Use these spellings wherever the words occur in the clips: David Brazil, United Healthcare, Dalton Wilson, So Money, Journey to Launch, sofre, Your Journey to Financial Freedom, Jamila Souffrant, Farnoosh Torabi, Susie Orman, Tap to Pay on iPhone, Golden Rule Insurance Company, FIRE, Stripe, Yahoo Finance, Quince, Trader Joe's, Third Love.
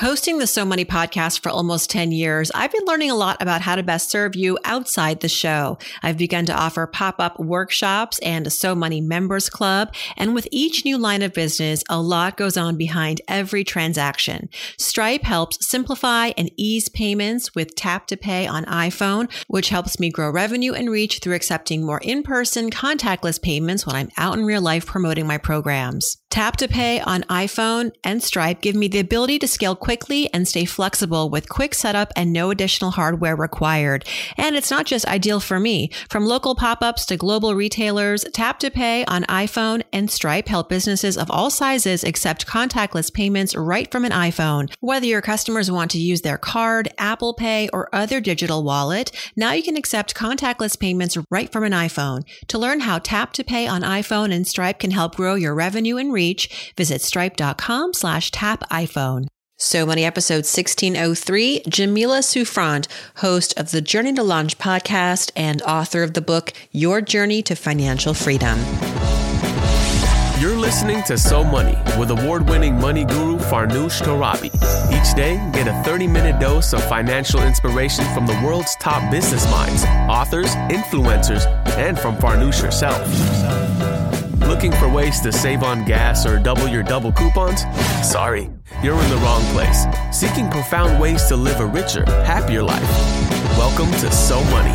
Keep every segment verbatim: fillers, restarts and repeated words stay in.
Hosting the So Money podcast for almost ten years, I've been learning a lot about how to best serve you outside the show. I've begun to offer pop-up workshops and a So Money members club. And with each new line of business, a lot goes on behind every transaction. Stripe helps simplify and ease payments with Tap to Pay on iPhone, which helps me grow revenue and reach through accepting more in-person contactless payments when I'm out in real life promoting my programs. Tap to Pay on iPhone and Stripe give me the ability to scale quickly and stay flexible with quick setup and no additional hardware required. And it's not just ideal for me. From local pop-ups to global retailers, Tap to Pay on iPhone and Stripe help businesses of all sizes accept contactless payments right from an iPhone. Whether your customers want to use their card, Apple Pay, or other digital wallet, now you can accept contactless payments right from an iPhone. To learn how Tap to Pay on iPhone and Stripe can help grow your revenue and reach, visit stripe.com slash tap iPhone. So Money episode sixteen oh three, Jamila Souffrant, host of the Journey to Launch podcast and author of the book, Your Journey to Financial Freedom. You're listening to So Money with award-winning money guru Farnoosh Torabi. Each day, get a thirty-minute dose of financial inspiration from the world's top business minds, authors, influencers, and from Farnoosh herself. Looking for ways to save on gas or double your double coupons? Sorry, you're in the wrong place. Seeking profound ways to live a richer, happier life. Welcome to So Money.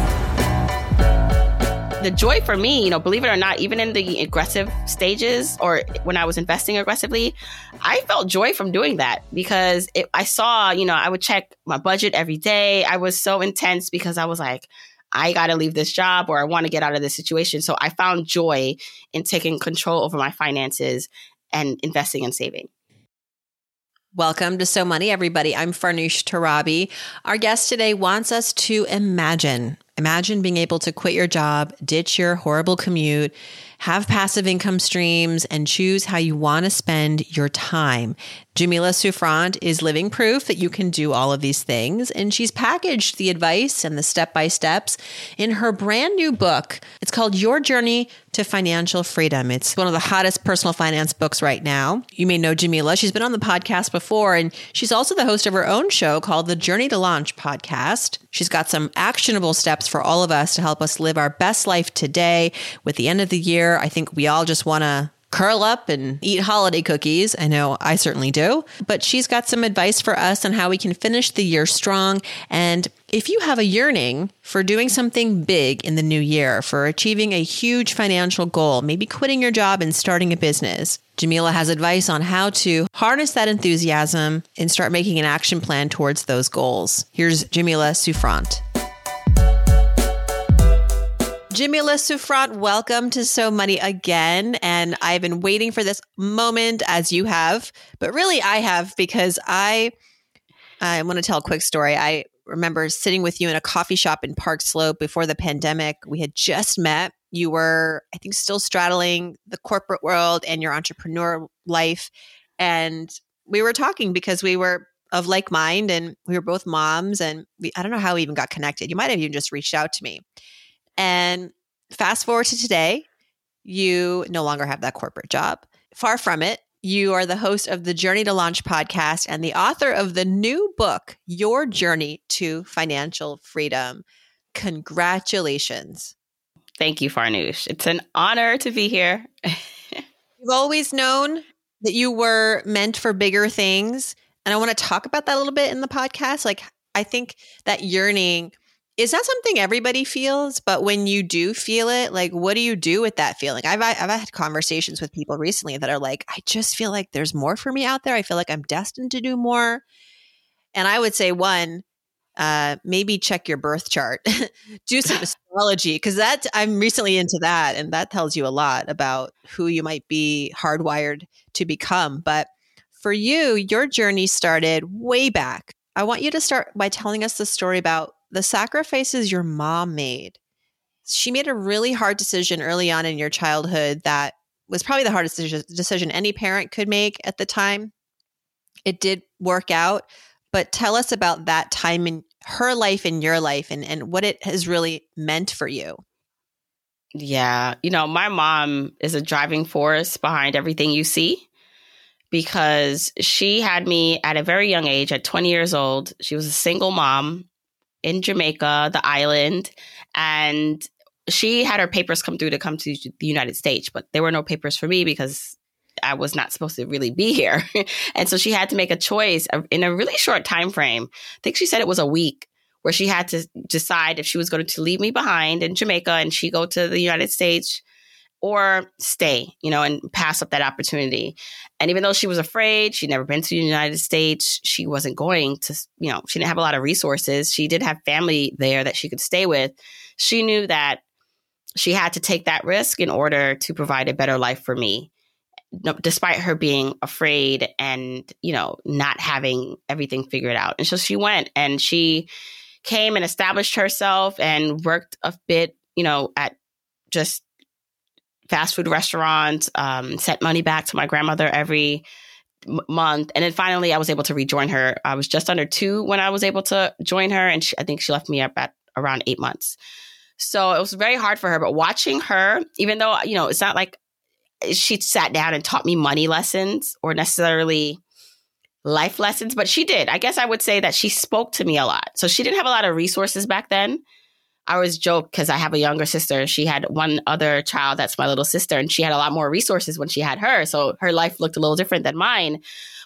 The joy for me, you know, believe it or not, even in the aggressive stages or when I was investing aggressively, I felt joy from doing that because it, I saw, you know, I would check my budget every day. I was so intense because I was like, I got to leave this job or I want to get out of this situation. So I found joy in taking control over my finances and investing and saving. Welcome to So Money, everybody. I'm Farnoosh Torabi. Our guest today wants us to imagine. Imagine being able to quit your job, ditch your horrible commute, have passive income streams, and choose how you want to spend your time. Jamila Souffrant is living proof that you can do all of these things, and she's packaged the advice and the step-by-steps in her brand new book. It's called Your Journey to Financial Freedom. It's one of the hottest personal finance books right now. You may know Jamila. She's been on the podcast before, and she's also the host of her own show called The Journey to Launch podcast. She's got some actionable steps for all of us to help us live our best life today. With the end of the year, I think we all just want to curl up and eat holiday cookies. I know I certainly do. But she's got some advice for us on how we can finish the year strong. And if you have a yearning for doing something big in the new year, for achieving a huge financial goal, maybe quitting your job and starting a business, Jamila has advice on how to harness that enthusiasm and start making an action plan towards those goals. Here's Jamila Souffrant. Jamila Souffrant, welcome to So Money again. And I've been waiting for this moment as you have, but really I have because I, I want to tell a quick story. I remember sitting with you in a coffee shop in Park Slope before the pandemic. We had just met. You were, I think, still straddling the corporate world and your entrepreneur life. And we were talking because we were of like mind and we were both moms. And we, I don't know how we even got connected. You might have even just reached out to me. And fast forward to today, you no longer have that corporate job. Far from it. You are the host of the Journey to Launch podcast and the author of the new book, Your Journey to Financial Freedom. Congratulations. Thank you, Farnoosh. It's an honor to be here. You've always known that you were meant for bigger things. And I want to talk about that a little bit in the podcast. Like, I think that yearning is that something everybody feels, but when you do feel it, like, what do you do with that feeling? I've I've had conversations with people recently that are like, I just feel like there's more for me out there. I feel like I'm destined to do more. And I would say one, uh, maybe check your birth chart, do some astrology, because that I'm recently into that. And that tells you a lot about who you might be hardwired to become. But For you, your journey started way back. I want you to start by telling us the story about the sacrifices your mom made. She made a really hard decision early on in your childhood that was probably the hardest decision any parent could make at the time. It did work out, but tell us about that time in her life and your life and, and what it has really meant for you. Yeah. You know, my mom is a driving force behind everything you see because she had me at a very young age, at twenty years old. She was a single mom in Jamaica, the island, and she had her papers come through to come to the United States, but there were no papers for me because I was not supposed to really be here. And so she had to make a choice in a really short time frame. I think she said it was a week where she had to decide if she was going to leave me behind in Jamaica and she go to the United States or stay, you know, and pass up that opportunity. And even though she was afraid, she'd never been to the United States, she wasn't going to, you know, she didn't have a lot of resources. She did have family there that she could stay with. She knew that she had to take that risk in order to provide a better life for me, despite her being afraid and, you know, not having everything figured out. And so she went and she came and established herself and worked a bit, you know, at just fast food restaurants, um, sent money back to my grandmother every m- month. And then finally I was able to rejoin her. I was just under two when I was able to join her. And she, I think she left me up at around eight months. So it was very hard for her, but watching her, even though, you know, it's not like she sat down and taught me money lessons or necessarily life lessons, but she did. I guess I would say that she spoke to me a lot. So she didn't have a lot of resources back then. I always joke because I have a younger sister. She had one other child that's my little sister, and she had a lot more resources when she had her. So her life looked a little different than mine.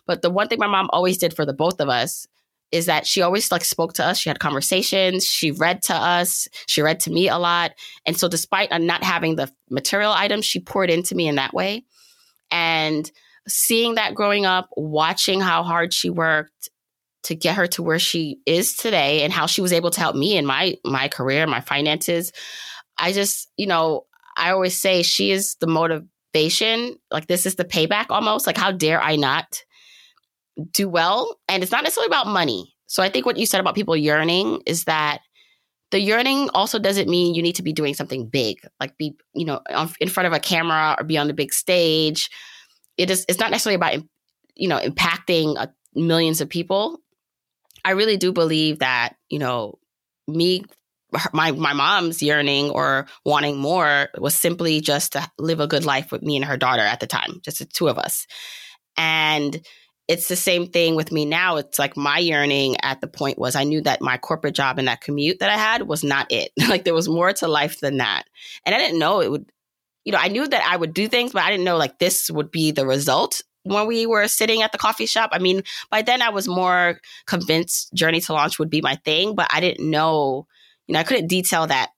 But the one thing my mom always did for the both of us is that she always like spoke to us. She had conversations. She read to us. She read to me a lot. And so despite not having the material items, she poured into me in that way. And seeing that growing up, watching how hard she worked to get her to where she is today and how she was able to help me in my my career, my finances. I just, you know, I always say she is the motivation. Like this is the payback almost. Like how dare I not do well? And it's not necessarily about money. So I think what you said about people yearning is that the yearning also doesn't mean you need to be doing something big, like be, you know, in front of a camera or be on the big stage. It is, it's not necessarily about, you know, impacting uh, millions of people. I really do believe that, you know, me, my my mom's yearning or wanting more was simply just to live a good life with me and her daughter at the time, just the two of us. And it's the same thing with me now. It's like my yearning at the point was I knew that my corporate job and that commute that I had was not it. Like there was more to life than that. And I didn't know it would, you know, I knew that I would do things, but I didn't know like this would be the result. When we were sitting at the coffee shop, I mean, by then I was more convinced Journey to Launch would be my thing, but I didn't know, you know, I couldn't detail that,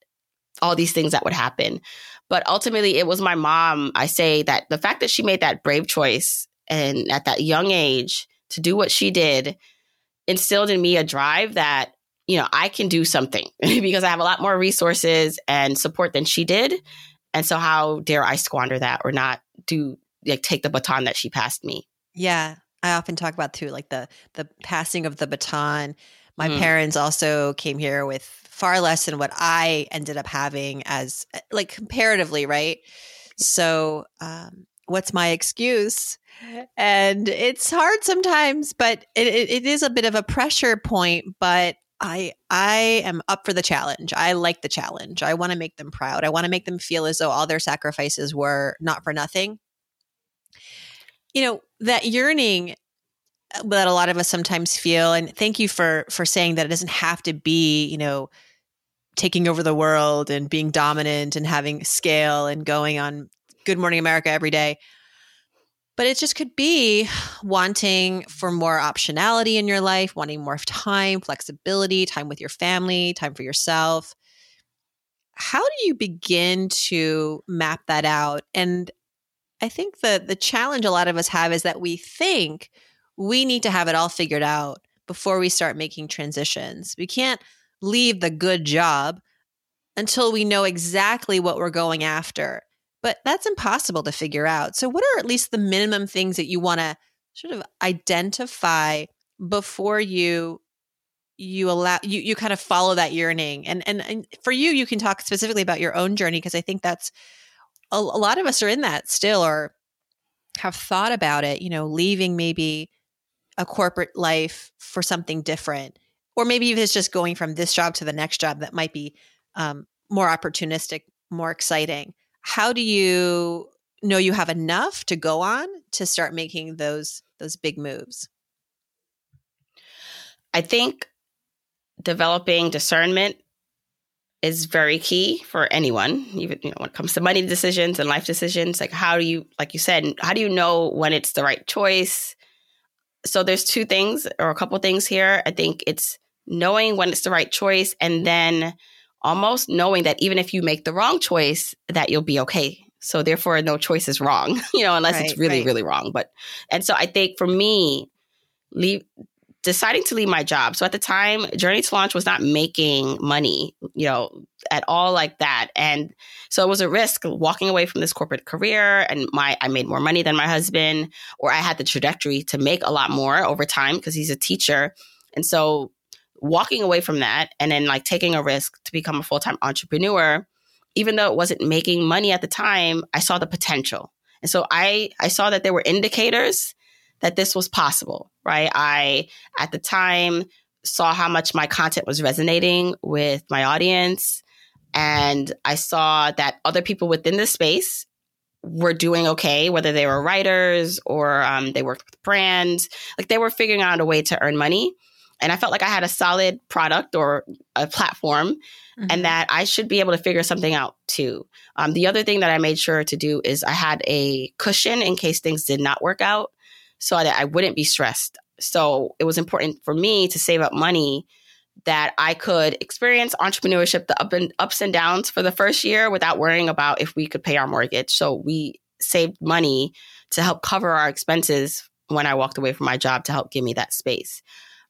all these things that would happen. But ultimately it was my mom. I say that the fact that she made that brave choice and at that young age to do what she did instilled in me a drive that, you know, I can do something because I have a lot more resources and support than she did. And so how dare I squander that or not do like take the baton that she passed me. Yeah. I often talk about too, like the, the passing of the baton. My mm. parents also came here with far less than what I ended up having as like comparatively. Right. So, um, what's my excuse? And it's hard sometimes, but it, it, it is a bit of a pressure point, but I, I am up for the challenge. I like the challenge. I want to make them proud. I want to make them feel as though all their sacrifices were not for nothing. You know, that yearning that a lot of us sometimes feel, and thank you for for saying that it doesn't have to be, you know, taking over the world and being dominant and having scale and going on Good Morning America every day. But it just could be wanting for more optionality in your life, wanting more time, flexibility, time with your family, time for yourself. How do you begin to map that out? And I think the the challenge a lot of us have is that we think we need to have it all figured out before we start making transitions. We can't leave the good job until we know exactly what we're going after, but that's impossible to figure out. So what are at least the minimum things that you want to sort of identify before you you allow you you kind of follow that yearning. And and, and for you, you can talk specifically about your own journey, because I think that's a, a lot of us are in that still, or have thought about it, you know, leaving maybe a corporate life for something different, or maybe it's just going from this job to the next job that might be um, more opportunistic, more exciting. How do you know you have enough to go on to start making those those big moves? I think developing discernment is very key for anyone, even you know, when it comes to money decisions and life decisions. Like how do you, like you said, how do you know when it's the right choice? So there's two things or a couple things here. I think it's knowing when it's the right choice, and then almost knowing that even if you make the wrong choice, that you'll be okay. So therefore, no choice is wrong, you know, unless right, it's really, right. really wrong. But and so I think for me, leave. deciding to leave my job. So at the time, Journey to Launch was not making money, you know, at all like that. And so it was a risk walking away from this corporate career. And my I made more money than my husband, or I had the trajectory to make a lot more over time because he's a teacher. And so walking away from that and then like taking a risk to become a full-time entrepreneur, even though it wasn't making money at the time, I saw the potential. And so I, I saw that there were indicators that this was possible, right? I, at the time, saw how much my content was resonating with my audience. And I saw that other people within the space were doing okay, whether they were writers or um, they worked with brands, like they were figuring out a way to earn money. And I felt like I had a solid product or a platform, mm-hmm. and that I should be able to figure something out too. Um, the other thing that I made sure to do is I had a cushion in case things did not work out, so that I wouldn't be stressed. So it was important for me to save up money that I could experience entrepreneurship, the up and ups and downs for the first year without worrying about if we could pay our mortgage. So we saved money to help cover our expenses when I walked away from my job to help give me that space.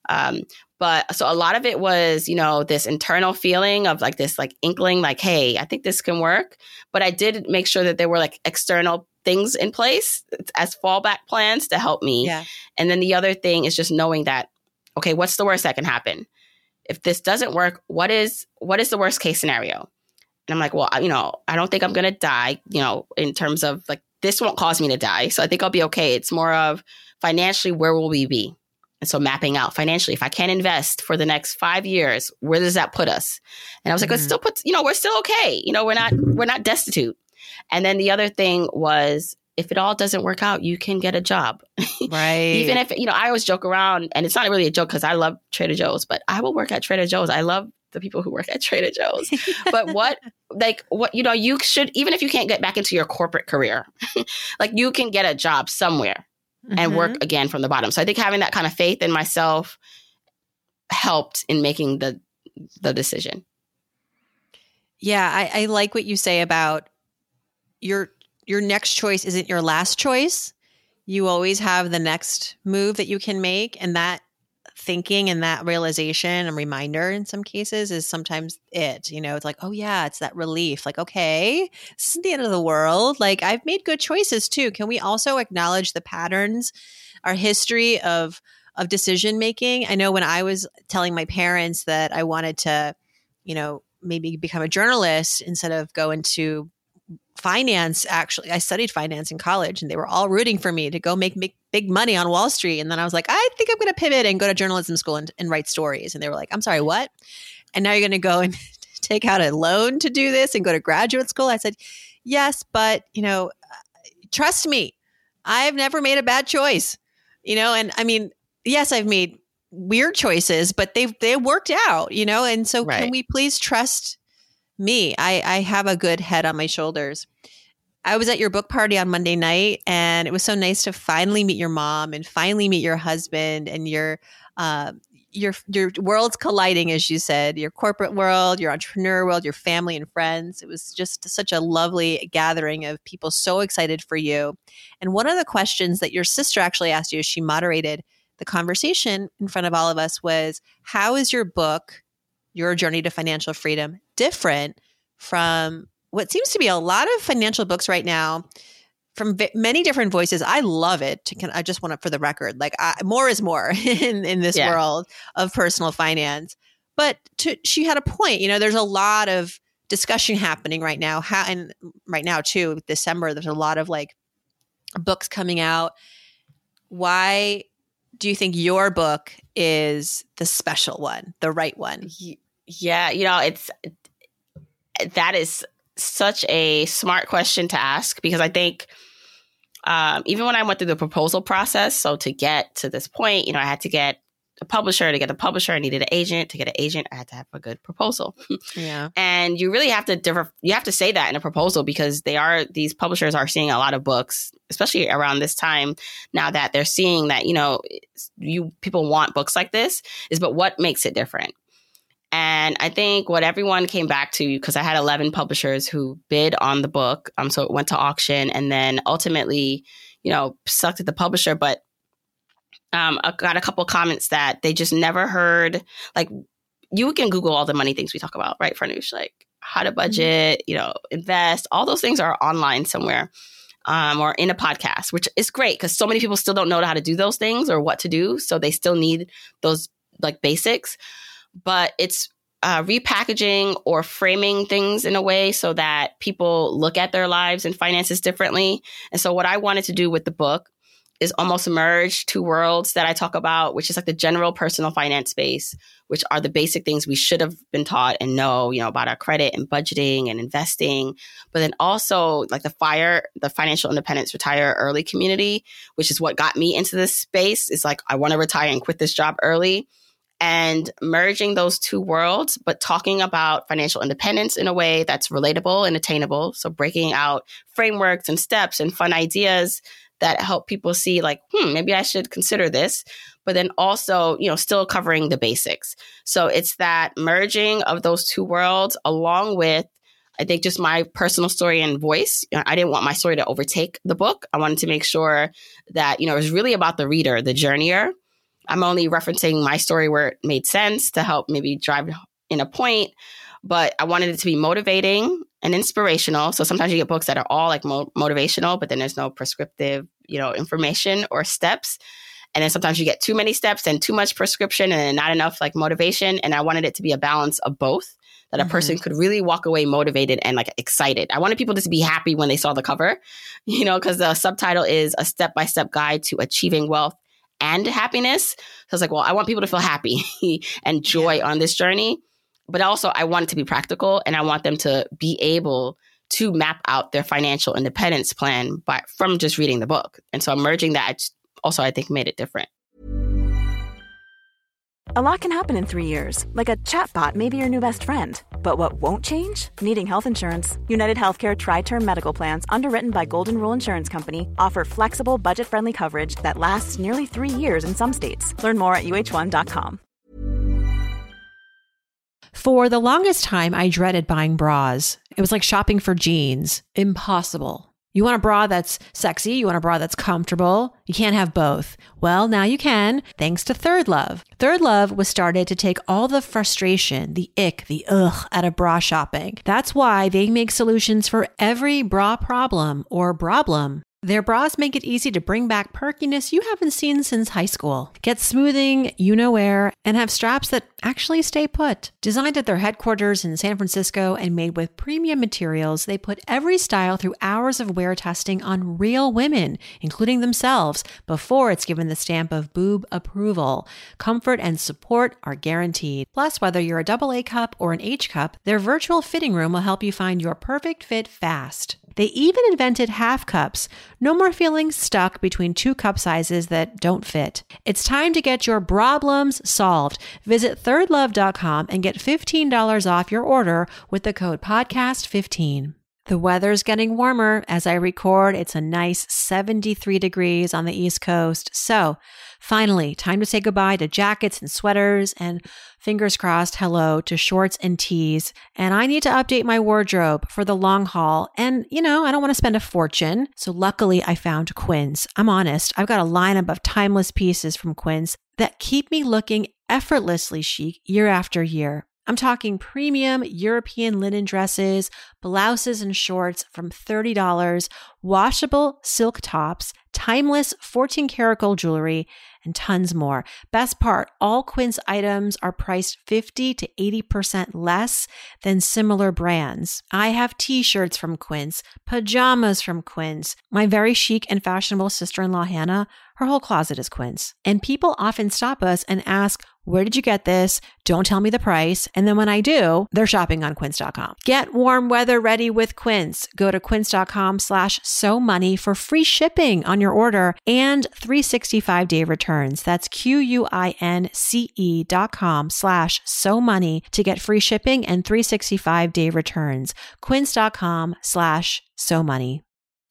Um, but so a lot of it was, you know, this internal feeling of like this like inkling, like, hey, I think this can work. But I did make sure that there were like external things in place as fallback plans to help me. Yeah. And then the other thing is just knowing that, okay, what's the worst that can happen? If this doesn't work, what is what is the worst case scenario? And I'm like, well, I, you know, I don't think I'm going to die, you know, in terms of like, this won't cause me to die. So I think I'll be okay. It's more of financially, where will we be? And so mapping out financially, if I can't invest for the next five years, where does that put us? And I was like, mm-hmm. let's still put, you know, we're still okay. You know, we're not, we're not destitute. And then the other thing was, if it all doesn't work out, you can get a job. Right. Even if, you know, I always joke around, and it's not really a joke because I love Trader Joe's, but I will work at Trader Joe's. I love the people who work at Trader Joe's. But what, like, what, you know, you should, even if you can't get back into your corporate career, like you can get a job somewhere mm-hmm. and work again from the bottom. So I think having that kind of faith in myself helped in making the the decision. Yeah. I, I like what you say about, Your your next choice isn't your last choice. You always have the next move that you can make. And that thinking and that realization and reminder in some cases is sometimes it. You know, it's like, oh yeah, it's that relief. Like, okay, this isn't the end of the world. Like I've made good choices too. Can we also acknowledge the patterns, our history of of decision making? I know when I was telling my parents that I wanted to, you know, maybe become a journalist instead of go into finance, actually, I studied finance in college, and they were all rooting for me to go make, make big money on Wall Street. And then I was like, I think I'm going to pivot and go to journalism school and, and write stories. And they were like, I'm sorry, what? And now you're going to go and take out a loan to do this and go to graduate school? I said, yes, but, you know, trust me, I've never made a bad choice, you know? And I mean, yes, I've made weird choices, but they've, they worked out, you know? And so right. Can we please trust me? I, I have a good head on my shoulders. I was at your book party on Monday night, and it was so nice to finally meet your mom and finally meet your husband and your uh, your your worlds colliding, as you said, your corporate world, your entrepreneur world, your family and friends. It was just such a lovely gathering of people so excited for you. And one of the questions that your sister actually asked you as she moderated the conversation in front of all of us was, how is your book, Your Journey to Financial Freedom, different from what seems to be a lot of financial books right now from v- many different voices. I love it. To can, I just want it for the record. Like I, more is more in, in this yeah. world of personal finance. But to, she had a point. You know, there's a lot of discussion happening right now. How, and right now too, with December, there's a lot of like books coming out. Why do you think your book is the special one, the right one? Yeah, you know, it's that is such a smart question to ask, because I think um, even when I went through the proposal process, so to get to this point, you know, I had to get a publisher. To get a publisher, I needed an agent. To get an agent, I had to have a good proposal. Yeah. And you really have to differ, you have to say that in a proposal, because they are, these publishers are seeing a lot of books, especially around this time now, that they're seeing that, you know, you people want books like this, is but what makes it different? And I think what everyone came back to, because I had eleven publishers who bid on the book. Um, so it went to auction, and then ultimately, you know, sucked at the publisher. But Um, I got a couple comments that they just never heard. Like, you can Google all the money things we talk about, right, Farnoosh? Like how to budget, you know, invest. All those things are online somewhere, um, or in a podcast, which is great because so many people still don't know how to do those things or what to do. So they still need those like basics. But it's uh, repackaging or framing things in a way so that people look at their lives and finances differently. And so what I wanted to do with the book is almost merge two worlds that I talk about, which is like the general personal finance space, which are the basic things we should have been taught and know, you know, about our credit and budgeting and investing. But then also like the FIRE, the financial independence, retire early community, which is what got me into this space. It's like, I want to retire and quit this job early, and merging those two worlds, but talking about financial independence in a way that's relatable and attainable. So breaking out frameworks and steps and fun ideas that help people see like, hmm, maybe I should consider this, but then also, you know, still covering the basics. So it's that merging of those two worlds, along with, I think, just my personal story and voice. You know, I didn't want my story to overtake the book. I wanted to make sure that, you know, it was really about the reader, the journeyer. I'm only referencing my story where it made sense to help maybe drive in a point, but I wanted it to be motivating and inspirational. So sometimes you get books that are all like mo- motivational, but then there's no prescriptive, you know, information or steps. And then sometimes you get too many steps and too much prescription and not enough like motivation. And I wanted it to be a balance of both, that a mm-hmm. person could really walk away motivated and like excited. I wanted people just to be happy when they saw the cover, you know, because the subtitle is a step-by-step guide to achieving wealth and happiness. So I was like, well, I want people to feel happy and joy yeah. on this journey. But also I want it to be practical, and I want them to be able to map out their financial independence plan by, from just reading the book. And so merging that also, I think, made it different. A lot can happen in three years, like a chatbot may be your new best friend. But what won't change? Needing health insurance. United Healthcare Tri-Term Medical Plans, underwritten by Golden Rule Insurance Company, offer flexible, budget-friendly coverage that lasts nearly three years in some states. Learn more at U H one dot com. For the longest time, I dreaded buying bras. It was like shopping for jeans. Impossible. You want a bra that's sexy. You want a bra that's comfortable. You can't have both. Well, now you can, thanks to Third Love. Third Love was started to take all the frustration, the ick, the ugh out of bra shopping. That's why they make solutions for every bra problem or problem. Their bras make it easy to bring back perkiness you haven't seen since high school. Get smoothing, you know where, and have straps that actually stay put. Designed at their headquarters in San Francisco and made with premium materials, they put every style through hours of wear testing on real women, including themselves, before it's given the stamp of boob approval. Comfort and support are guaranteed. Plus, whether you're a double A cup or an H cup, their virtual fitting room will help you find your perfect fit fast. They even invented half cups. No more feeling stuck between two cup sizes that don't fit. It's time to get your problems solved. Visit third love dot com and get fifteen dollars off your order with the code podcast fifteen. The weather's getting warmer as I record. It's a nice seventy-three degrees on the East Coast. So finally, time to say goodbye to jackets and sweaters, and fingers crossed, hello to shorts and tees. And I need to update my wardrobe for the long haul. And, you know, I don't want to spend a fortune. So luckily I found Quince. I'm honest. I've got a lineup of timeless pieces from Quince that keep me looking effortlessly chic year after year. I'm talking premium European linen dresses, blouses and shorts from thirty dollars, washable silk tops, timeless fourteen karat gold jewelry, and tons more. Best part, all Quince items are priced fifty to eighty percent less than similar brands. I have t-shirts from Quince, pajamas from Quince. My very chic and fashionable sister-in-law, Hannah, her whole closet is Quince. And people often stop us and ask, where did you get this? Don't tell me the price. And then when I do, they're shopping on Quince dot com. Get warm weather ready with Quince. Go to Quince dot com slash so money for free shipping on your order and three sixty-five day returns. That's Q U I N C E dot com slash so money to get free shipping and three sixty-five day returns. Quince dot com slash so money.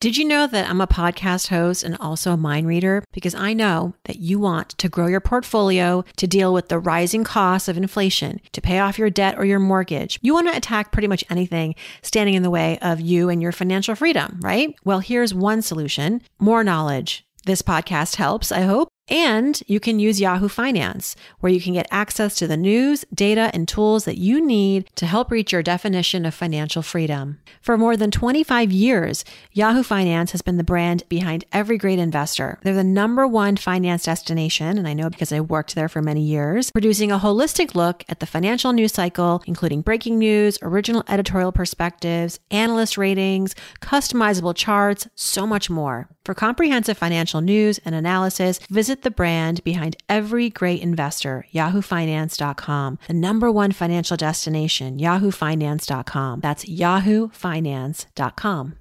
Did you know that I'm a podcast host and also a mind reader? Because I know that you want to grow your portfolio to deal with the rising costs of inflation, to pay off your debt or your mortgage. You want to attack pretty much anything standing in the way of you and your financial freedom, right? Well, here's one solution: more knowledge. This podcast helps, I hope. And you can use Yahoo Finance, where you can get access to the news, data, and tools that you need to help reach your definition of financial freedom. For more than twenty-five years, Yahoo Finance has been the brand behind every great investor. They're the number one finance destination, and I know because I worked there for many years, producing a holistic look at the financial news cycle, including breaking news, original editorial perspectives, analyst ratings, customizable charts, so much more. For comprehensive financial news and analysis, visit the brand behind every great investor, yahoo finance dot com, the number one financial destination, yahoo finance dot com. That's yahoo finance dot com.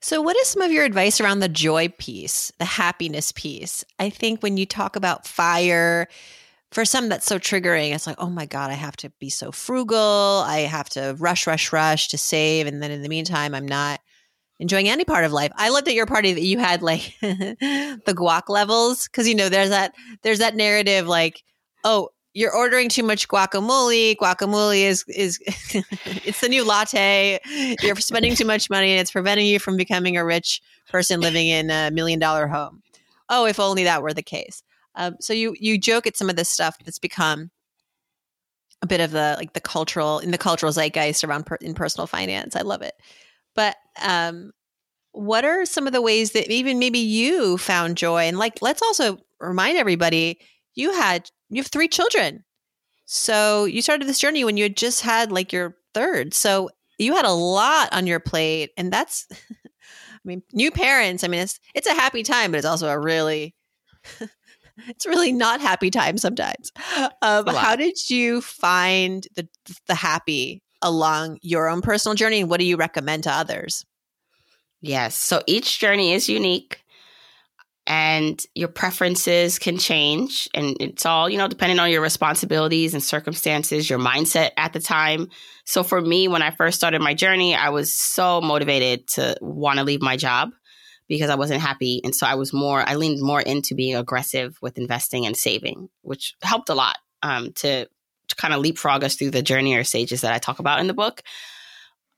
So what is some of your advice around the joy piece, the happiness piece? I think when you talk about FIRE, for some that's so triggering. It's like, oh my God, I have to be so frugal. I have to rush, rush, rush to save. And then in the meantime, I'm not enjoying any part of life. I loved at your party that you had like the guac levels, because you know there's that there's that narrative like, oh, you're ordering too much guacamole. Guacamole is is it's the new latte. You're spending too much money, and it's preventing you from becoming a rich person living in a million dollar home. Oh, if only that were the case. Um, so you you joke at some of this stuff that's become a bit of the like the cultural in the cultural zeitgeist around per, in personal finance. I love it. But um, what are some of the ways that even maybe you found joy? And like, let's also remind everybody, you had, you have three children. So you started this journey when you had just had like your third. So you had a lot on your plate, and that's, I mean, new parents, I mean, it's, it's a happy time, but it's also a really, it's really not happy time sometimes. Um, how did you find the the happy along your own personal journey, and what do you recommend to others? Yes. So each journey is unique, and your preferences can change. And it's all, you know, depending on your responsibilities and circumstances, your mindset at the time. So for me, when I first started my journey, I was so motivated to want to leave my job because I wasn't happy. And so I was more, I leaned more into being aggressive with investing and saving, which helped a lot um, to kind of leapfrog us through the journey or stages that I talk about in the book.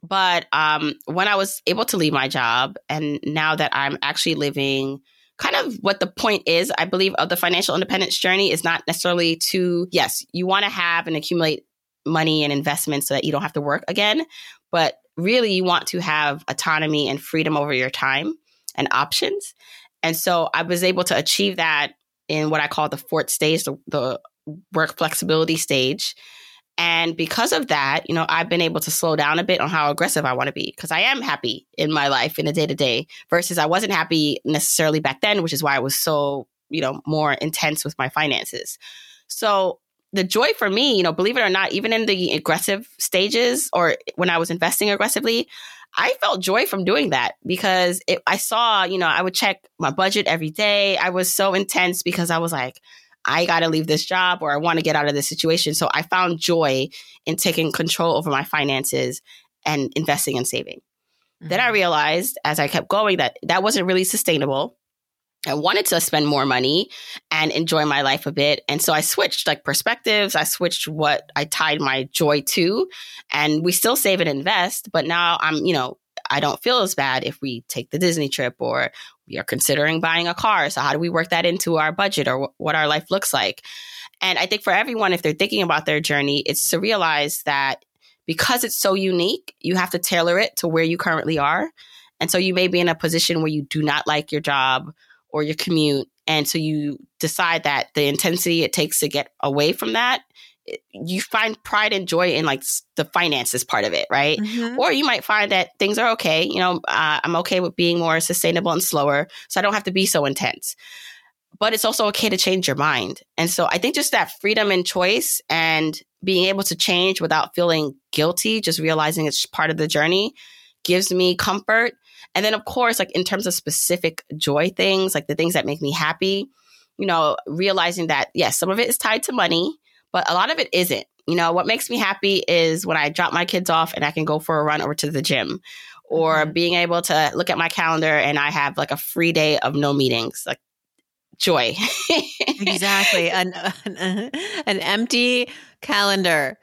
But um, when I was able to leave my job, and now that I'm actually living kind of what the point is, I believe, of the financial independence journey is not necessarily to, yes, you want to have and accumulate money and investments so that you don't have to work again, but really you want to have autonomy and freedom over your time and options. And so I was able to achieve that in what I call the fourth stage, the, the work flexibility stage. And because of that, you know, I've been able to slow down a bit on how aggressive I want to be, because I am happy in my life in a day to day versus I wasn't happy necessarily back then, which is why I was so, you know, more intense with my finances. So the joy for me, you know, believe it or not, even in the aggressive stages or when I was investing aggressively, I felt joy from doing that because it, I saw, you know, I would check my budget every day. I was so intense because I was like, I got to leave this job, or I want to get out of this situation. So I found joy in taking control over my finances and investing and saving. Mm-hmm. Then I realized as I kept going that that wasn't really sustainable. I wanted to spend more money and enjoy my life a bit. And so I switched like perspectives. I switched what I tied my joy to, and we still save and invest. But now I'm, you know, I don't feel as bad if we take the Disney trip, or we are considering buying a car. So how do we work that into our budget, or w- what our life looks like? And I think for everyone, if they're thinking about their journey, it's to realize that because it's so unique, you have to tailor it to where you currently are. And so you may be in a position where you do not like your job or your commute. And so you decide that the intensity it takes to get away from that, you find pride and joy in like the finances part of it, right? Mm-hmm. Or you might find that things are okay. You know, uh, I'm okay with being more sustainable and slower, so I don't have to be so intense. But it's also okay to change your mind. And so I think just that freedom and choice and being able to change without feeling guilty, just realizing it's part of the journey, gives me comfort. And then, of course, like in terms of specific joy things, like the things that make me happy, you know, realizing that, yes, some of it is tied to money, but a lot of it isn't. You know, what makes me happy is when I drop my kids off and I can go for a run over to the gym, or mm-hmm. being able to look at my calendar and I have like a free day of no meetings, like joy. Exactly. An, an, an empty calendar.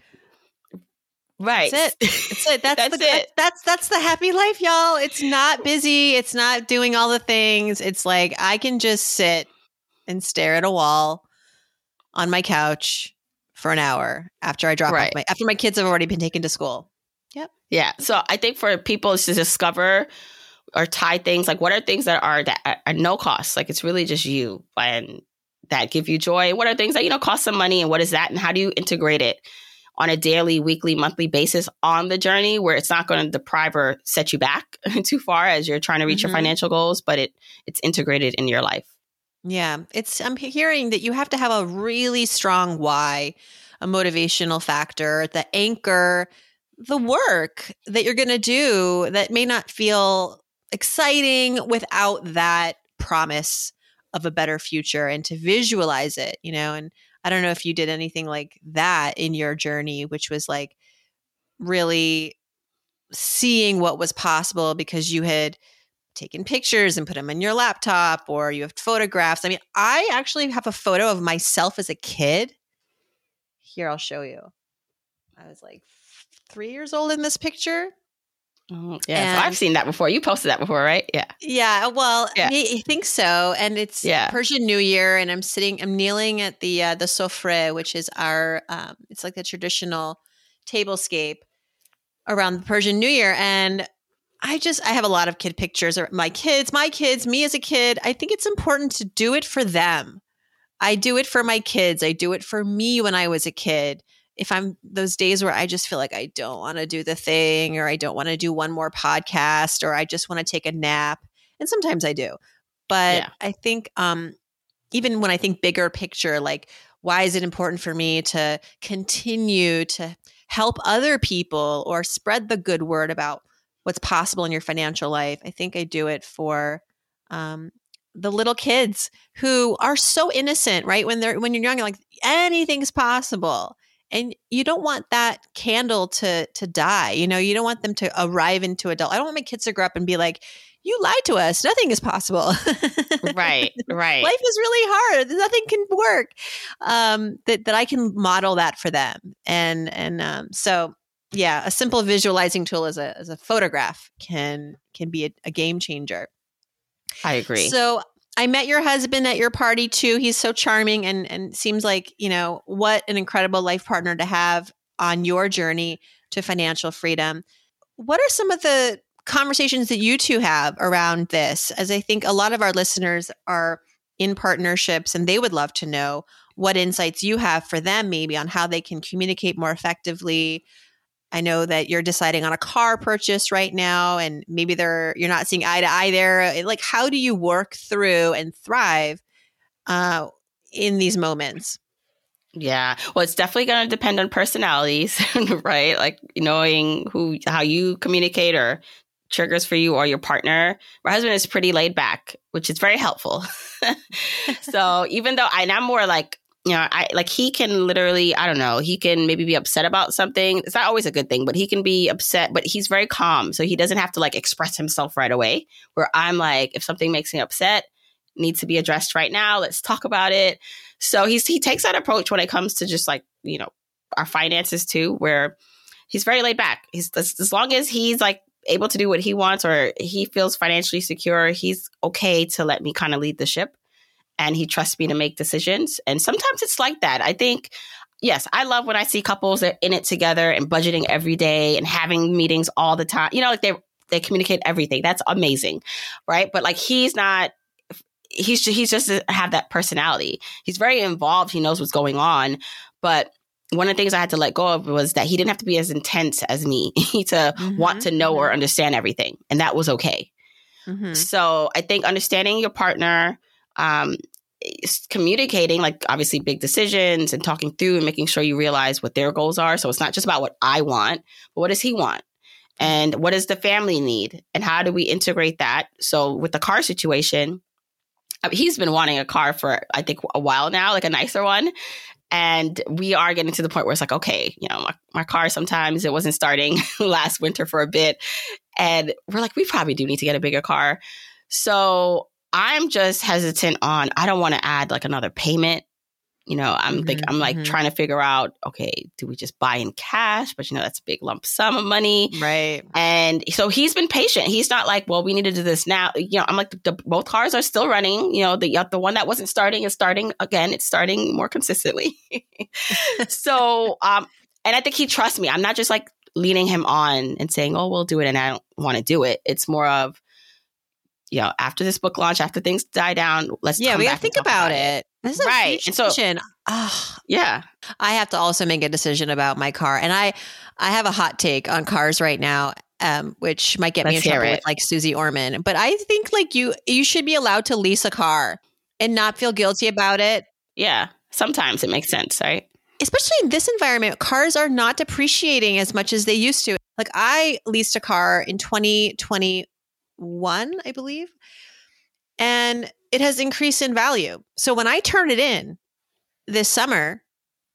Right. That's it. That's it. That's, that's, the, it. that's that's the happy life, y'all. It's not busy. It's not doing all the things. It's like I can just sit and stare at a wall on my couch for an hour after I drop right. off my after my kids have already been taken to school. Yep. Yeah. So I think for people is to discover or tie things like what are things that are that are no cost. Like it's really just you and that give you joy. What are things that, you know, cost some money, and what is that, and how do you integrate it on a daily, weekly, monthly basis on the journey where it's not going to deprive or set you back too far as you're trying to reach mm-hmm. your financial goals, but it it's integrated in your life. Yeah. It's I'm hearing that you have to have a really strong why, a motivational factor, the anchor, the work that you're going to do that may not feel exciting without that promise of a better future, and to visualize it, you know, and I don't know if you did anything like that in your journey, which was like really seeing what was possible because you had taken pictures and put them in your laptop, or you have photographs. I mean, I actually have a photo of myself as a kid. Here, I'll show you. I was like three years old in this picture. Oh, yeah, so I've seen that before. You posted that before, right? Yeah. Yeah. Well, yeah. I, I think so. And it's yeah. Persian New Year, and I'm sitting, I'm kneeling at the uh, the sofre, which is our, um, it's like the traditional tablescape around the Persian New Year. And I just, I have a lot of kid pictures of my kids, my kids, me as a kid. I think it's important to do it for them. I do it for my kids. I do it for me when I was a kid. If I'm those days where I just feel like I don't want to do the thing, or I don't want to do one more podcast, or I just want to take a nap. And sometimes I do. But yeah. I think um, even when I think bigger picture, like why is it important for me to continue to help other people or spread the good word about what's possible in your financial life? I think I do it for um, the little kids who are so innocent, right? When they're when you're young, you're like anything's possible. And you don't want that candle to to die. You know, you don't want them to arrive into adult. I don't want my kids to grow up and be like, you lied to us. Nothing is possible. Right, right. Life is really hard. Nothing can work. Um, that that I can model that for them. And and um, so, yeah, a simple visualizing tool as a as a photograph can can be a, a game changer. I agree. So I met your husband at your party too. He's so charming and and seems like, you know, what an incredible life partner to have on your journey to financial freedom. What are some of the conversations that you two have around this? As I think a lot of our listeners are in partnerships and they would love to know what insights you have for them maybe on how they can communicate more effectively. I know that you're deciding on a car purchase right now, and maybe they're you're not seeing eye to eye there. Like, how do you work through and thrive uh, in these moments? Yeah, well, it's definitely going to depend on personalities, right? Like knowing who, how you communicate, or triggers for you or your partner. My husband is pretty laid back, which is very helpful. So even though I, and I'm more like. You know, I like he can literally, I don't know, he can maybe be upset about something. It's not always a good thing, but he can be upset, but he's very calm. So he doesn't have to like express himself right away, where I'm like, if something makes me upset, needs to be addressed right now, let's talk about it. So he's, he takes that approach when it comes to just like, you know, our finances too, where he's very laid back. He's as, as long as he's like able to do what he wants, or he feels financially secure, he's okay to let me kind of lead the ship. and he trusts me to make decisions. And sometimes it's like that. I think, yes, I love when I see couples that are in it together and budgeting every day and having meetings all the time. You know, like they they communicate everything. That's amazing, right? But like he's not, he's, he's just have that personality. He's very involved. He knows what's going on. But one of the things I had to let go of was that he didn't have to be as intense as me to mm-hmm. want to know or understand everything. And that was okay. Mm-hmm. So I think understanding your partner, um, communicating, like obviously big decisions and talking through and making sure you realize what their goals are. So it's not just about what I want, but what does he want? And what does the family need? And how do we integrate that? So with the car situation, he's been wanting a car for, I think, a while now, like a nicer one. And we are getting to the point where it's like, okay, you know, my, my car sometimes it wasn't starting last winter for a bit. And we're like, we probably do need to get a bigger car. So I'm just hesitant on, I don't want to add like another payment. You know, I'm mm-hmm, think I'm like mm-hmm. trying to figure out, okay, do we just buy in cash? But you know, that's a big lump sum of money. Right. And so he's been patient. He's not like, well, we need to do this now. You know, I'm like, the, the, both cars are still running. You know, the the one that wasn't starting is starting again. It's starting more consistently. so, um, and I think he trusts me. I'm not just like leading him on and saying, oh, we'll do it. And I don't want to do it. It's more of, you know, after this book launch, after things die down, let's yeah, we gotta think about, about it. it. This is right. a huge decision. So, oh, yeah. I have to also make a decision about my car. And I, I have a hot take on cars right now, um, which might get Let's me in trouble it. with like Susie Orman. But I think like you, you should be allowed to lease a car and not feel guilty about it. Yeah. Sometimes it makes sense, right? Especially in this environment, cars are not depreciating as much as they used to. Like I leased a car in twenty twenty-one, I believe. And it has increased in value. So when I turn it in this summer,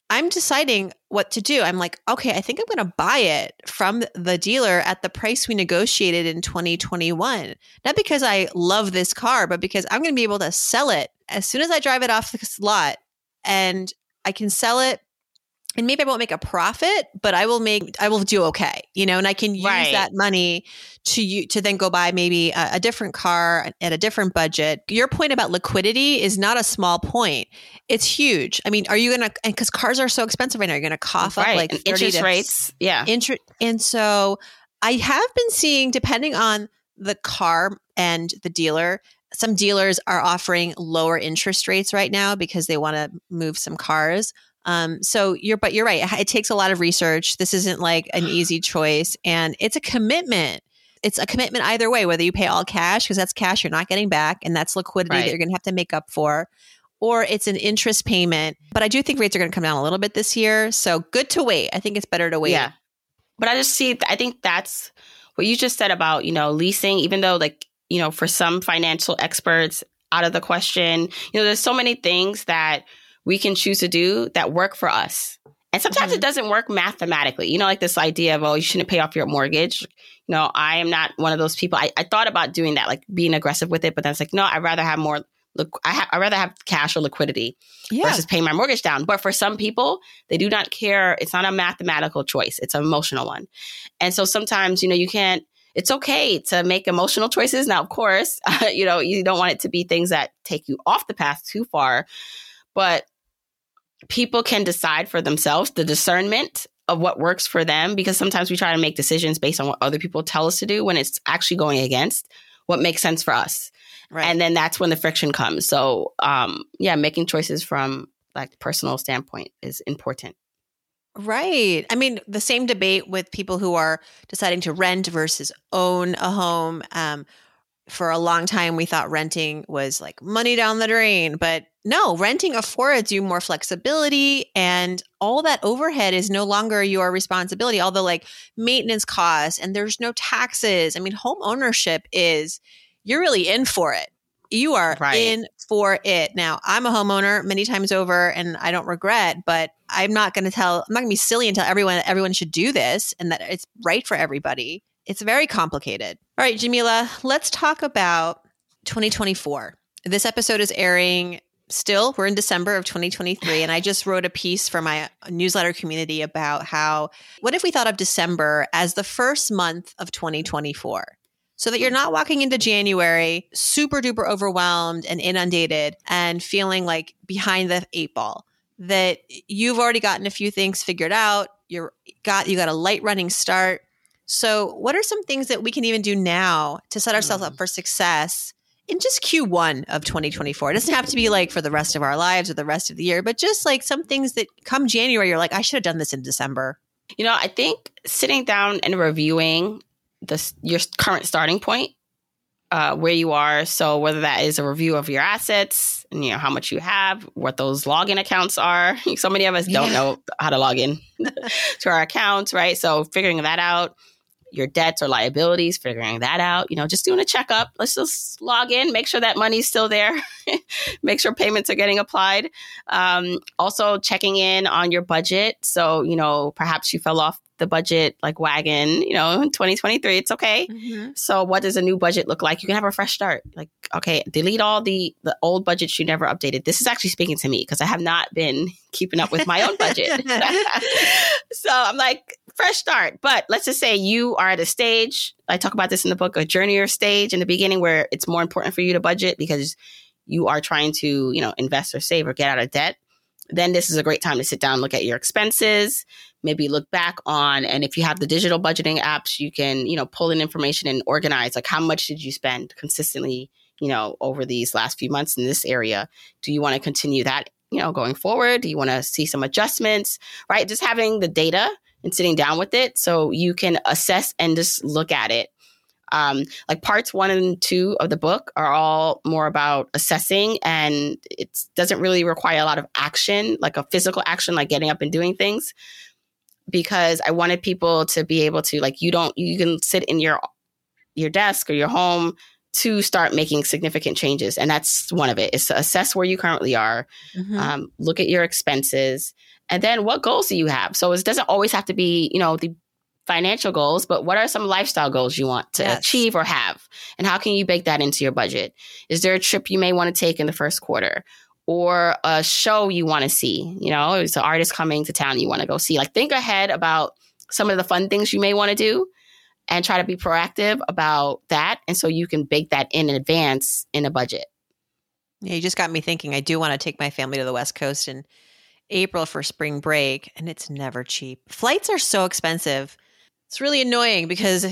I'm deciding what to do. I'm like, okay, I think I'm going to buy it from the dealer at the price we negotiated in twenty twenty-one. Not because I love this car, but because I'm going to be able to sell it as soon as I drive it off this lot, and I can sell it. And maybe I won't make a profit, but I will make, I will do okay, you know, and I can use right. that money to you to then go buy maybe a, a different car at a different budget. Your point about liquidity is not a small point. It's huge. I mean, are you going to, and because cars are so expensive right now, you're going to cough right. up like thirty interest to, rates. Yeah. Inter- and so I have been seeing, depending on the car and the dealer, some dealers are offering lower interest rates right now because they want to move some cars. Um, so you're, but you're right. It, it takes a lot of research. This isn't like an easy choice, and it's a commitment. It's a commitment either way, whether you pay all cash, because that's cash you're not getting back, and that's liquidity right. that you're going to have to make up for, or it's an interest payment. But I do think rates are going to come down a little bit this year. So good to wait. I think it's better to wait. Yeah. But I just see, I think that's what you just said about, you know, leasing, even though like, you know, for some financial experts out of the question, you know, there's so many things that we can choose to do that work for us. And sometimes mm-hmm. it doesn't work mathematically. You know, like this idea of, oh, you shouldn't pay off your mortgage. You know, I am not one of those people. I, I thought about doing that, like being aggressive with it, but then it's like, no, I'd rather have more, look, I ha- I'd rather have cash or liquidity yeah. versus paying my mortgage down. But for some people, they do not care. It's not a mathematical choice. It's an emotional one. And so sometimes, you know, you can't, it's okay to make emotional choices. Now, of course, you know, you don't want it to be things that take you off the path too far, but people can decide for themselves the discernment of what works for them, because sometimes we try to make decisions based on what other people tell us to do when it's actually going against what makes sense for us. Right. And then that's when the friction comes. So, um, yeah, making choices from like the personal standpoint is important. Right. I mean, the same debate with people who are deciding to rent versus own a home. Um, for a long time, we thought renting was like money down the drain, but no, renting affords you more flexibility, and all that overhead is no longer your responsibility, although like maintenance costs, and there's no taxes. I mean, home ownership is, you're really in for it. You are right. in for it. Now, I'm a homeowner many times over, and I don't regret, but I'm not going to tell, I'm not going to be silly and tell everyone that everyone should do this and that it's right for everybody. It's very complicated. All right, Jamila, let's talk about twenty twenty-four. This episode is airing... Still, we're in December of twenty twenty-three, and I just wrote a piece for my newsletter community about how, what if we thought of December as the first month of twenty twenty-four? so that you're not walking into January super duper overwhelmed and inundated and feeling like behind the eight ball, that you've already gotten a few things figured out. You're got, you got a light running start. So what are some things that we can even do now to set ourselves up for success in just Q one of twenty twenty-four? It doesn't have to be like for the rest of our lives or the rest of the year, but just like some things that come January, you're like, I should have done this in December. You know, I think sitting down and reviewing the, your current starting point, uh, where you are. So whether that is a review of your assets and, you know, how much you have, what those login accounts are. So many of us don't yeah. know how to log in to our accounts, right? So figuring that out. Your debts or liabilities, figuring that out, you know, just doing a checkup. Let's just log in, make sure that money's still there, make sure payments are getting applied. Um, also checking in on your budget. So, you know, perhaps you fell off the budget like wagon, you know, in twenty twenty-three, it's okay. Mm-hmm. So what does a new budget look like? You can have a fresh start. Like, okay, delete all the, the old budgets you never updated. This is actually speaking to me because I have not been keeping up with my own budget. So I'm like, fresh start. But let's just say you are at a stage, I talk about this in the book, a journey or stage in the beginning where it's more important for you to budget because you are trying to, you know, invest or save or get out of debt. Then this is a great time to sit down, look at your expenses, maybe look back on, and if you have the digital budgeting apps, you can, you know, pull in information and organize, like how much did you spend consistently, you know, over these last few months in this area? Do you want to continue that, you know, going forward? Do you want to see some adjustments, right? Just having the data and sitting down with it so you can assess and just look at it. Um, like parts one and two of the book are all more about assessing, and it doesn't really require a lot of action, like a physical action, like getting up and doing things, because I wanted people to be able to, like, you don't, you can sit in your, your desk or your home to start making significant changes. And that's one of it, is to assess where you currently are, mm-hmm. um, look at your expenses, and then what goals do you have? So it doesn't always have to be, you know, the financial goals, but what are some lifestyle goals you want to yes. achieve or have? And how can you bake that into your budget? Is there a trip you may want to take in the first quarter, or a show you want to see? You know, it's an artist coming to town you want to go see. Like, think ahead about some of the fun things you may want to do and try to be proactive about that. And so you can bake that in advance in a budget. Yeah, you just got me thinking. I do want to take my family to the West Coast in April for spring break, and it's never cheap. Flights are so expensive. It's really annoying because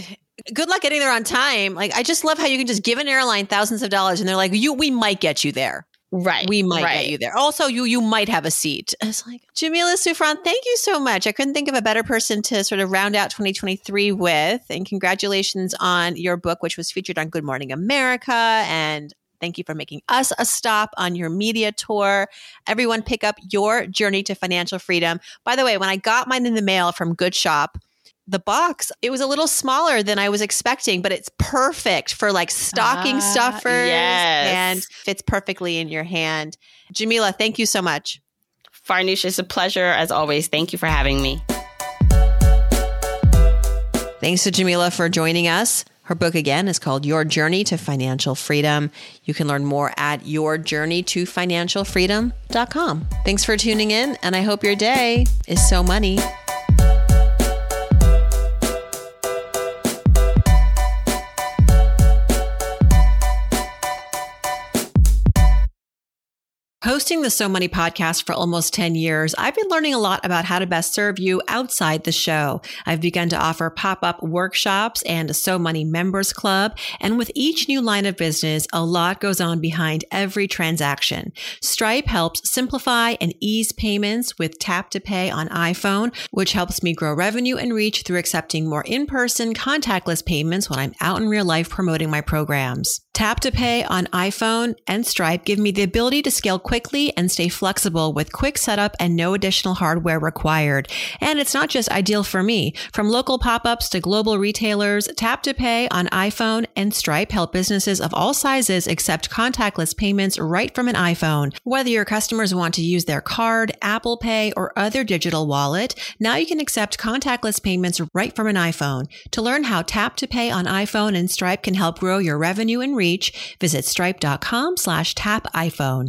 good luck getting there on time. Like, I just love how you can just give an airline thousands of dollars and they're like, "You, we might get you there. Right. We might right. get you there. Also, you you might have a seat." It's like, Jamila Souffrant, thank you so much. I couldn't think of a better person to sort of round out twenty twenty-three with. And congratulations on your book, which was featured on Good Morning America. And thank you for making us a stop on your media tour. Everyone pick up Your Journey to Financial Freedom. By the way, when I got mine in the mail from Good Shop, the box, it was a little smaller than I was expecting, but it's perfect for like stocking ah, stuffers yes. and fits perfectly in your hand. Jamila, thank you so much. Farnoosh, it's a pleasure as always. Thank you for having me. Thanks to Jamila for joining us. Her book again is called Your Journey to Financial Freedom. You can learn more at your journey to financial freedom dot com. Thanks for tuning in, and I hope your day is so money. Hosting the So Money podcast for almost ten years, I've been learning a lot about how to best serve you outside the show. I've begun to offer pop-up workshops and a So Money members club. And with each new line of business, a lot goes on behind every transaction. Stripe helps simplify and ease payments with Tap to Pay on iPhone, which helps me grow revenue and reach through accepting more in-person, contactless payments when I'm out in real life promoting my programs. Tap to Pay on iPhone and Stripe give me the ability to scale quickly and stay flexible with quick setup and no additional hardware required. And it's not just ideal for me. From local pop-ups to global retailers, Tap to Pay on iPhone and Stripe help businesses of all sizes accept contactless payments right from an iPhone. Whether your customers want to use their card, Apple Pay, or other digital wallet, now you can accept contactless payments right from an iPhone. To learn how Tap to Pay on iPhone and Stripe can help grow your revenue and reach, Reach, visit stripe dot com slash tap iPhone.